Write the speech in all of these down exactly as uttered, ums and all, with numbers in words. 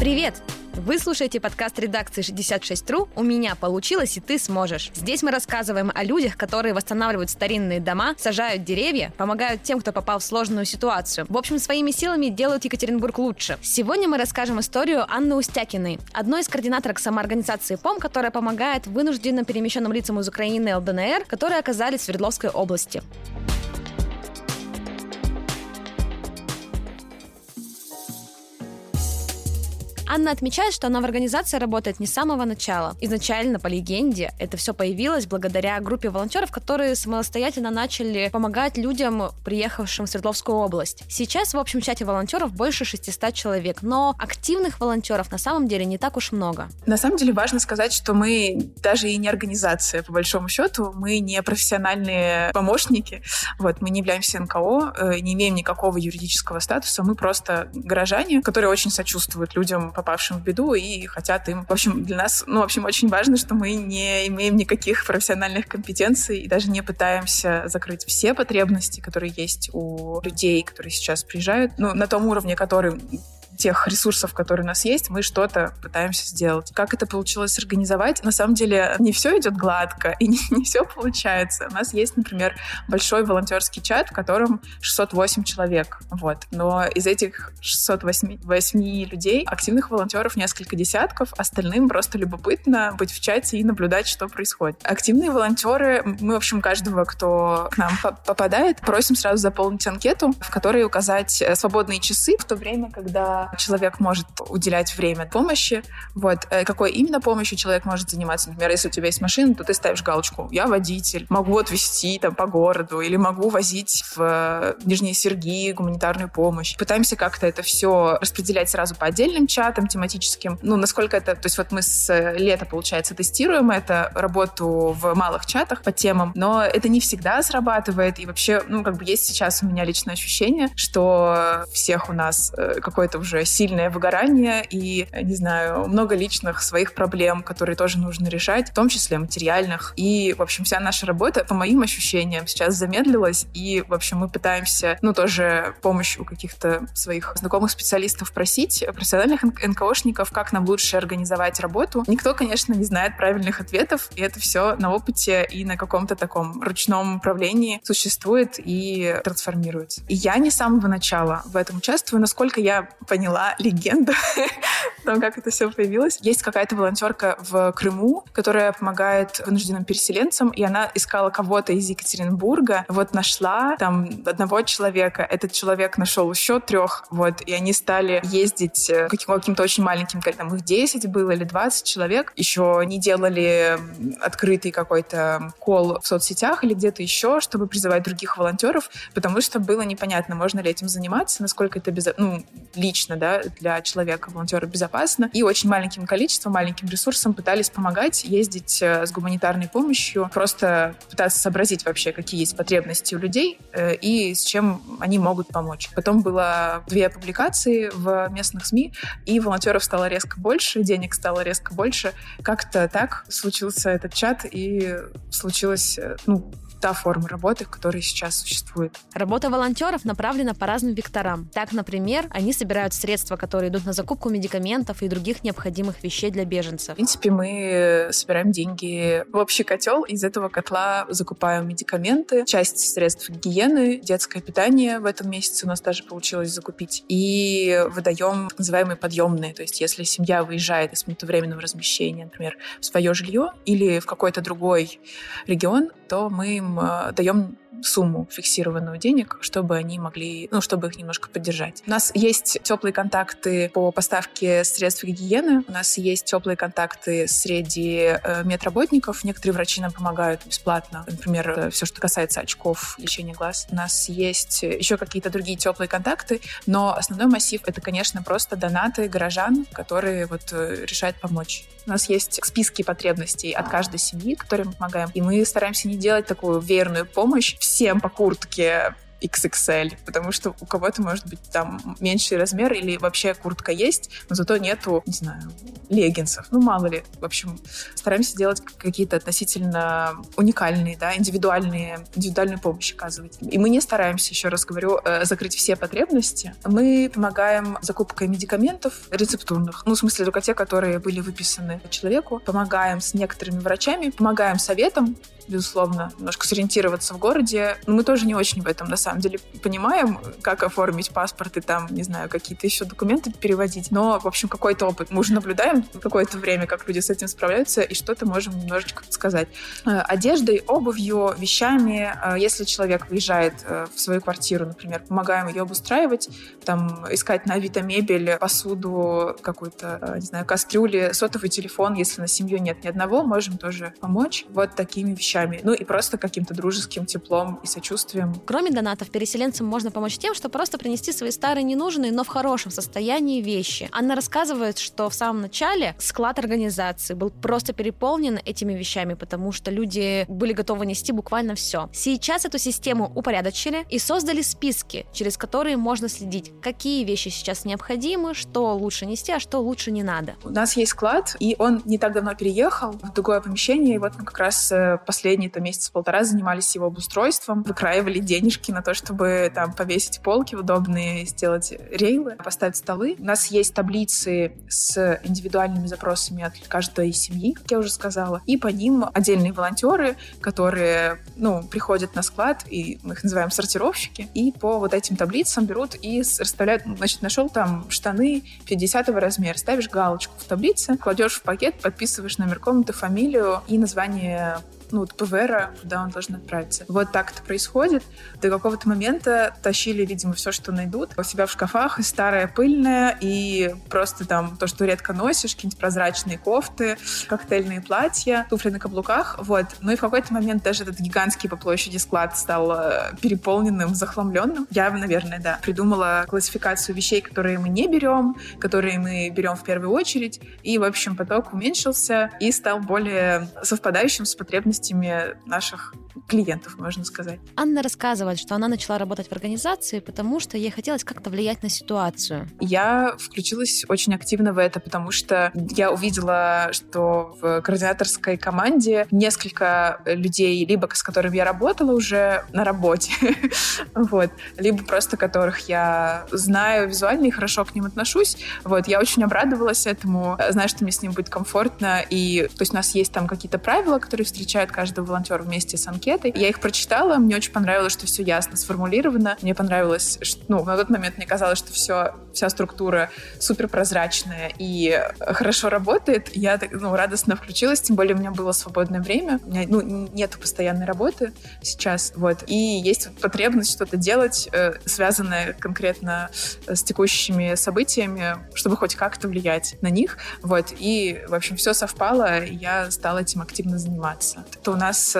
Привет! Вы слушаете подкаст редакции шестьдесят шесть точка ру «У меня получилось, и ты сможешь». Здесь мы рассказываем о людях, которые восстанавливают старинные дома, сажают деревья, помогают тем, кто попал в сложную ситуацию. В общем, своими силами делают Екатеринбург лучше. Сегодня мы расскажем историю Анны Устякиной, одной из координаторок самоорганизации ПОМ, которая помогает вынужденно перемещенным лицам из Украины и эл дэ эн эр, которые оказались в Свердловской области. Анна отмечает, что она в организации работает не с самого начала. Изначально, по легенде, это все появилось благодаря группе волонтеров, которые самостоятельно начали помогать людям, приехавшим в Свердловскую область. Сейчас в общем чате волонтеров больше шестисот человек, но активных волонтеров на самом деле не так уж много. На самом деле важно сказать, что мы даже и не организация, по большому счету. Мы не профессиональные помощники. Вот, мы не являемся эн ка о, не имеем никакого юридического статуса. Мы просто горожане, которые очень сочувствуют людям, попавшим в беду, и хотят им... В общем, для нас, ну, в общем, очень важно, что мы не имеем никаких профессиональных компетенций и даже не пытаемся закрыть все потребности, которые есть у людей, которые сейчас приезжают, ну, на том уровне, который... тех ресурсов, которые у нас есть, мы что-то пытаемся сделать. Как это получилось организовать? На самом деле не все идет гладко, и не, не все получается. У нас есть, например, большой волонтерский чат, в котором шестьсот восемь человек. Вот. Но из этих шестисот восьми людей активных волонтеров несколько десятков, остальным просто любопытно быть в чате и наблюдать, что происходит. Активные волонтеры, мы, в общем, каждого, кто к нам попадает, просим сразу заполнить анкету, в которой указать свободные часы в то время, когда человек может уделять время помощи. Вот. Какой именно помощью человек может заниматься? Например, если у тебя есть машина, то ты ставишь галочку «Я водитель», могу отвезти там, по городу, или могу возить в Нижние Серги гуманитарную помощь. Пытаемся как-то это все распределять сразу по отдельным чатам тематическим. Ну, насколько это... То есть вот мы с лета, получается, тестируем это, работу в малых чатах по темам, но это не всегда срабатывает. И вообще, ну, как бы есть сейчас у меня личное ощущение, что всех у нас какое-то уже сильное выгорание и, не знаю, много личных своих проблем, которые тоже нужно решать, в том числе материальных. И, в общем, вся наша работа, по моим ощущениям, сейчас замедлилась, и, в общем, мы пытаемся, ну, тоже помощь у каких-то своих знакомых специалистов просить, профессиональных эн ка о-шников, как нам лучше организовать работу. Никто, конечно, не знает правильных ответов, и это все на опыте и на каком-то таком ручном управлении существует и трансформируется. И я не с самого начала в этом участвую, насколько я понимаю, поняла легенду о том, как это все появилось. Есть какая-то волонтерка в Крыму, которая помогает вынужденным переселенцам, и она искала кого-то из Екатеринбурга, вот нашла там одного человека, этот человек нашел еще трех, вот, и они стали ездить каким-то очень маленьким, там их десять было или двадцать человек, еще не делали открытый какой-то кол в соцсетях или где-то еще, чтобы призывать других волонтеров, потому что было непонятно, можно ли этим заниматься, насколько это без... ну, лично Да, для человека, волонтера, безопасно. И очень маленьким количеством, маленьким ресурсом пытались помогать, ездить с гуманитарной помощью, просто пытаться сообразить вообще, какие есть потребности у людей и с чем они могут помочь. Потом было две публикации в местных СМИ, и волонтеров стало резко больше, денег стало резко больше. Как-то так случился этот чат, и случилось, ну, та форма работы, которая сейчас существует. Работа волонтеров направлена по разным векторам. Так, например, они собирают средства, которые идут на закупку медикаментов и других необходимых вещей для беженцев. В принципе, мы собираем деньги в общий котел. Из этого котла закупаем медикаменты, часть средств гигиены, детское питание в этом месяце у нас даже получилось закупить. И выдаем так называемые подъемные. То есть, если семья выезжает из места временного размещения, например, в свое жилье или в какой-то другой регион, то мы им даем сумму фиксированную денег, чтобы они могли, ну, чтобы их немножко поддержать. У нас есть теплые контакты по поставке средств гигиены, у нас есть теплые контакты среди э, медработников, некоторые врачи нам помогают бесплатно, например, все, что касается очков, лечения глаз. У нас есть еще какие-то другие теплые контакты, но основной массив — это, конечно, просто донаты горожан, которые вот решают помочь. У нас есть списки потребностей от каждой семьи, которой мы помогаем, и мы стараемся не делать такую веерную помощь всем по куртке, икс икс эль, потому что у кого-то, может быть, там меньший размер или вообще куртка есть, но зато нету, не знаю, леггинсов. Ну, мало ли. В общем, стараемся делать какие-то относительно уникальные, да, индивидуальные, индивидуальную помощь оказывать. И мы не стараемся, еще раз говорю, закрыть все потребности. Мы помогаем закупкой медикаментов рецептурных. Ну, в смысле, только те, которые были выписаны человеку. Помогаем с некоторыми врачами, помогаем советом, безусловно, немножко сориентироваться в городе. Но мы тоже не очень в этом, на самом деле, понимаем, как оформить паспорт и там, не знаю, какие-то еще документы переводить. Но, в общем, какой-то опыт. Мы уже наблюдаем какое-то время, как люди с этим справляются, и что-то можем немножечко подсказать. Одеждой, обувью, вещами. Если человек выезжает в свою квартиру, например, помогаем ее обустраивать, там, искать на Авито мебель, посуду, какую-то, не знаю, кастрюли, сотовый телефон. Если на семью нет ни одного, можем тоже помочь вот такими вещами. Ну и просто каким-то дружеским теплом и сочувствием. Кроме донатов, переселенцам можно помочь тем, что просто принести свои старые ненужные, но в хорошем состоянии вещи. Анна рассказывает, что в самом начале склад организации был просто переполнен этими вещами, потому что люди были готовы нести буквально все. Сейчас эту систему упорядочили и создали списки, через которые можно следить, какие вещи сейчас необходимы, что лучше нести, а что лучше не надо. У нас есть склад, и он не так давно переехал в другое помещение, и вот мы как раз последний Последние то месяц-полтора занимались его обустройством, выкраивали денежки на то, чтобы там повесить полки удобные, сделать рейлы, поставить столы. У нас есть таблицы с индивидуальными запросами от каждой семьи, как я уже сказала, и по ним отдельные волонтеры, которые, ну, приходят на склад, и мы их называем сортировщики, и по вот этим таблицам берут и расставляют, значит, нашел там штаны пятидесятого размера, ставишь галочку в таблице, кладешь в пакет, подписываешь номер комнаты, фамилию и название, ну, вот ПВРа, куда он должен отправиться. Вот так это происходит. До какого-то момента тащили, видимо, все, что найдут. У себя в шкафах и старое пыльное, и просто там то, что редко носишь, какие-нибудь прозрачные кофты, коктейльные платья, туфли на каблуках, вот. Ну и в какой-то момент даже этот гигантский по площади склад стал переполненным, захламленным. Я, наверное, да, придумала классификацию вещей, которые мы не берем, которые мы берем в первую очередь, и, в общем, поток уменьшился и стал более совпадающим с потребностями наших клиентов, можно сказать. Анна рассказывает, что она начала работать в организации, потому что ей хотелось как-то влиять на ситуацию. Я включилась очень активно в это, потому что я увидела, что в координаторской команде несколько людей, либо с которыми я работала уже на работе, вот, либо просто которых я знаю визуально и хорошо к ним отношусь. Вот, я очень обрадовалась этому, знаю, что мне с ним будет комфортно. И, то есть, у нас есть там какие-то правила, которые встречают каждого волонтера вместе с анкетой. Я их прочитала, мне очень понравилось, что все ясно сформулировано. Мне понравилось, что, ну, на тот момент мне казалось, что все, вся структура суперпрозрачная и хорошо работает. Я, ну, радостно включилась, тем более у меня было свободное время. У меня, ну, нету постоянной работы сейчас, вот. И есть потребность что-то делать, связанное конкретно с текущими событиями, чтобы хоть как-то влиять на них, вот. И, в общем, все совпало, и я стала этим активно заниматься. Это у нас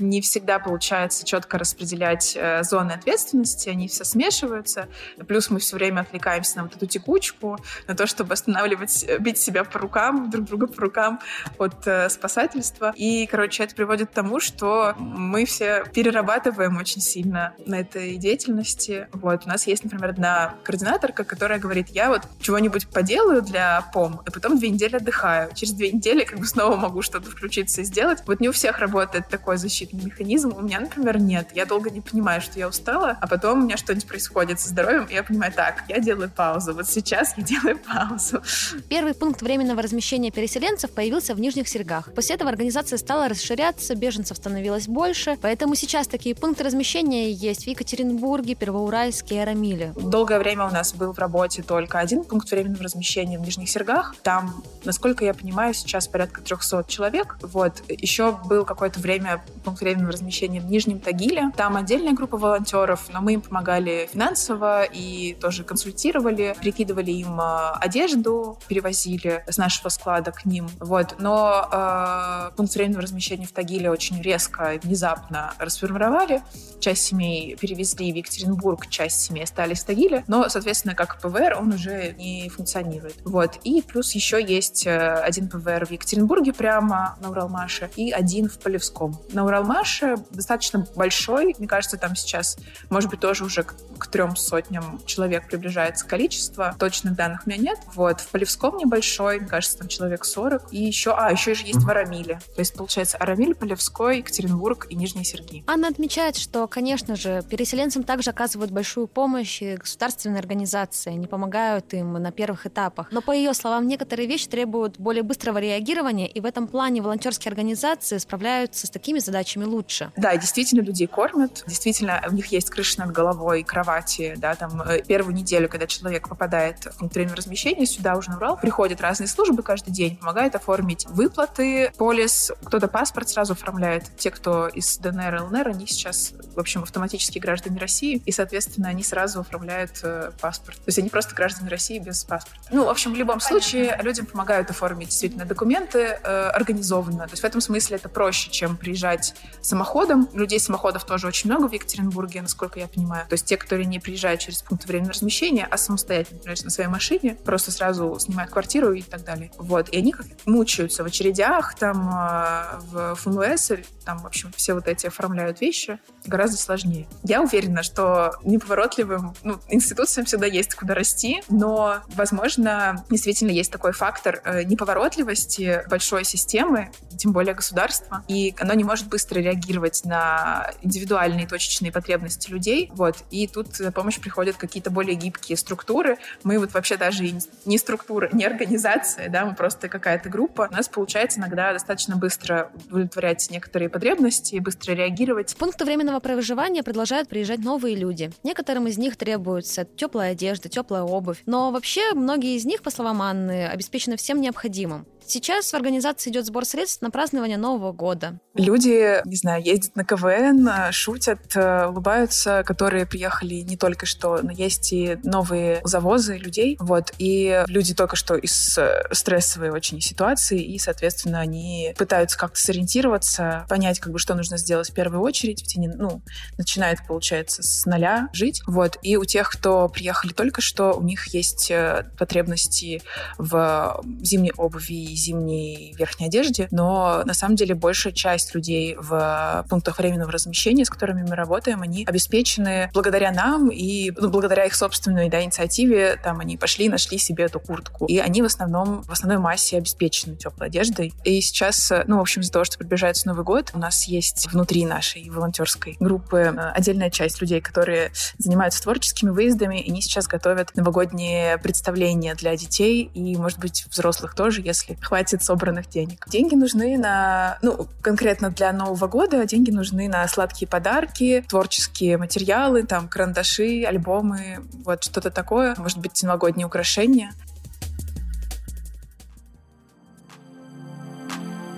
не всегда получается четко распределять э, зоны ответственности, они все смешиваются, плюс мы все время отвлекаемся на вот эту текучку, на то, чтобы останавливать, бить себя по рукам, друг друга по рукам от э, спасательства. И, короче, это приводит к тому, что мы все перерабатываем очень сильно на этой деятельности. Вот. У нас есть, например, одна координаторка, которая говорит, я вот чего-нибудь поделаю для ПОМ, и потом две недели отдыхаю. Через две недели как бы снова могу что-то включиться и сделать. Вот не у всех работает такой защитный механизм. У меня, например, нет. Я долго не понимаю, что я устала, а потом у меня что-нибудь происходит со здоровьем, и я понимаю, так, я делаю паузу. Вот сейчас я делаю паузу. Первый пункт временного размещения переселенцев появился в Нижних Сергах. После этого организация стала расширяться, беженцев становилось больше, поэтому сейчас такие пункты размещения есть в Екатеринбурге, Первоуральске и Арамиле. Долгое время у нас был в работе только один пункт временного размещения в Нижних Сергах. Там, насколько я понимаю, сейчас порядка трехсот человек. Вот. Еще был какое-то время пункт временного размещения в Нижнем Тагиле. Там отдельная группа волонтеров, но мы им помогали финансово и тоже консультировали, перекидывали им одежду, перевозили с нашего склада к ним. Вот. Но э, пункт временного размещения в Тагиле очень резко и внезапно расформировали. Часть семей перевезли в Екатеринбург, часть семей остались в Тагиле, но, соответственно, как ПВР он уже не функционирует. Вот. И плюс еще есть один ПВР в Екатеринбурге прямо на Уралмаше и один в Полевском. На Уралмаше Уралмаш достаточно большой. Мне кажется, там сейчас, может быть, тоже уже к, к трем сотням человек приближается количество. Точных данных у меня нет. Вот. В Полевском небольшой, мне кажется, там человек сорок. И еще, а, еще же есть в Арамиле. То есть, получается, Арамиль, Полевской, Екатеринбург и Нижние Серги. Анна отмечает, что, конечно же, переселенцам также оказывают большую помощь и государственные организации, они помогают им на первых этапах. Но, по ее словам, некоторые вещи требуют более быстрого реагирования, и в этом плане волонтерские организации справляются с такими задачами лучше. Да, действительно, людей кормят, действительно, у них есть крыша над головой, кровати, да, там, первую неделю, когда человек попадает в внутреннее размещение, сюда уже на Урал, приходят разные службы каждый день, помогают оформить выплаты, полис, кто-то паспорт сразу оформляет. Те, кто из ДНР, ЛНР, они сейчас, в общем, автоматически граждане России, и, соответственно, они сразу оформляют э, паспорт. То есть они просто граждане России без паспорта. Ну, в общем, в любом Понятно. случае людям помогают оформить действительно документы э, организованно. То есть в этом смысле это проще, чем приезжать самоходом. Людей самоходов тоже очень много в Екатеринбурге, насколько я понимаю. То есть те, которые не приезжают через пункт временного размещения, а самостоятельно, например, на своей машине, просто сразу снимают квартиру и так далее. Вот. И они как мучаются в очередях, там, э, в ФМС, там, в общем, все вот эти оформляют вещи. Гораздо сложнее. Я уверена, что неповоротливым ну, институциям всегда есть куда расти, но, возможно, действительно есть такой фактор неповоротливости большой системы, тем более государства, и оно не может быстро реагировать на индивидуальные точечные потребности людей, вот, и тут на помощь приходят какие-то более гибкие структуры. Мы вот вообще даже и не структура, не организация, да, мы просто какая-то группа. У нас получается иногда достаточно быстро удовлетворять некоторые потребности, быстро реагировать. К пункту временного проживания продолжают приезжать новые люди. Некоторым из них требуется теплая одежда, теплая обувь. Но вообще многие из них, по словам Анны, обеспечены всем необходимым. Сейчас в организации идет сбор средств на празднование Нового года. Люди, не знаю, ездят на ка вэ эн, шутят, улыбаются, которые приехали не только что, но есть и новые завозы людей. Вот. И люди только что из стрессовой очень ситуации, и, соответственно, они пытаются как-то сориентироваться, понять, как бы, что нужно сделать в первую очередь. В тени, ну, начинают, получается, с нуля жить. Вот. И у тех, кто приехали только что, у них есть потребности в зимней обуви, зимней верхней одежде, но на самом деле большая часть людей в пунктах временного размещения, с которыми мы работаем, они обеспечены благодаря нам и ну, благодаря их собственной да, инициативе, там они пошли, нашли себе эту куртку. И они в основном, в основной массе обеспечены теплой одеждой. И сейчас, ну, в общем, из-за того, что приближается Новый год, у нас есть внутри нашей волонтерской группы отдельная часть людей, которые занимаются творческими выездами, и они сейчас готовят новогодние представления для детей и, может быть, взрослых тоже, если хватит собранных денег. Деньги нужны на... Ну, конкретно для Нового года деньги нужны на сладкие подарки, творческие материалы, там, карандаши, альбомы, вот что-то такое. Может быть, новогодние украшения.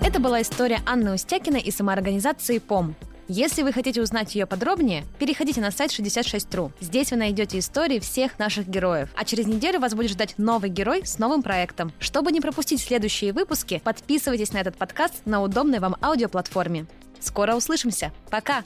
Это была история Анны Устякиной и самоорганизации «ПОМ». Если вы хотите узнать ее подробнее, переходите на сайт шестьдесят шесть точка ру. Здесь вы найдете истории всех наших героев. А через неделю вас будет ждать новый герой с новым проектом. Чтобы не пропустить следующие выпуски, подписывайтесь на этот подкаст на удобной вам аудиоплатформе. Скоро услышимся. Пока!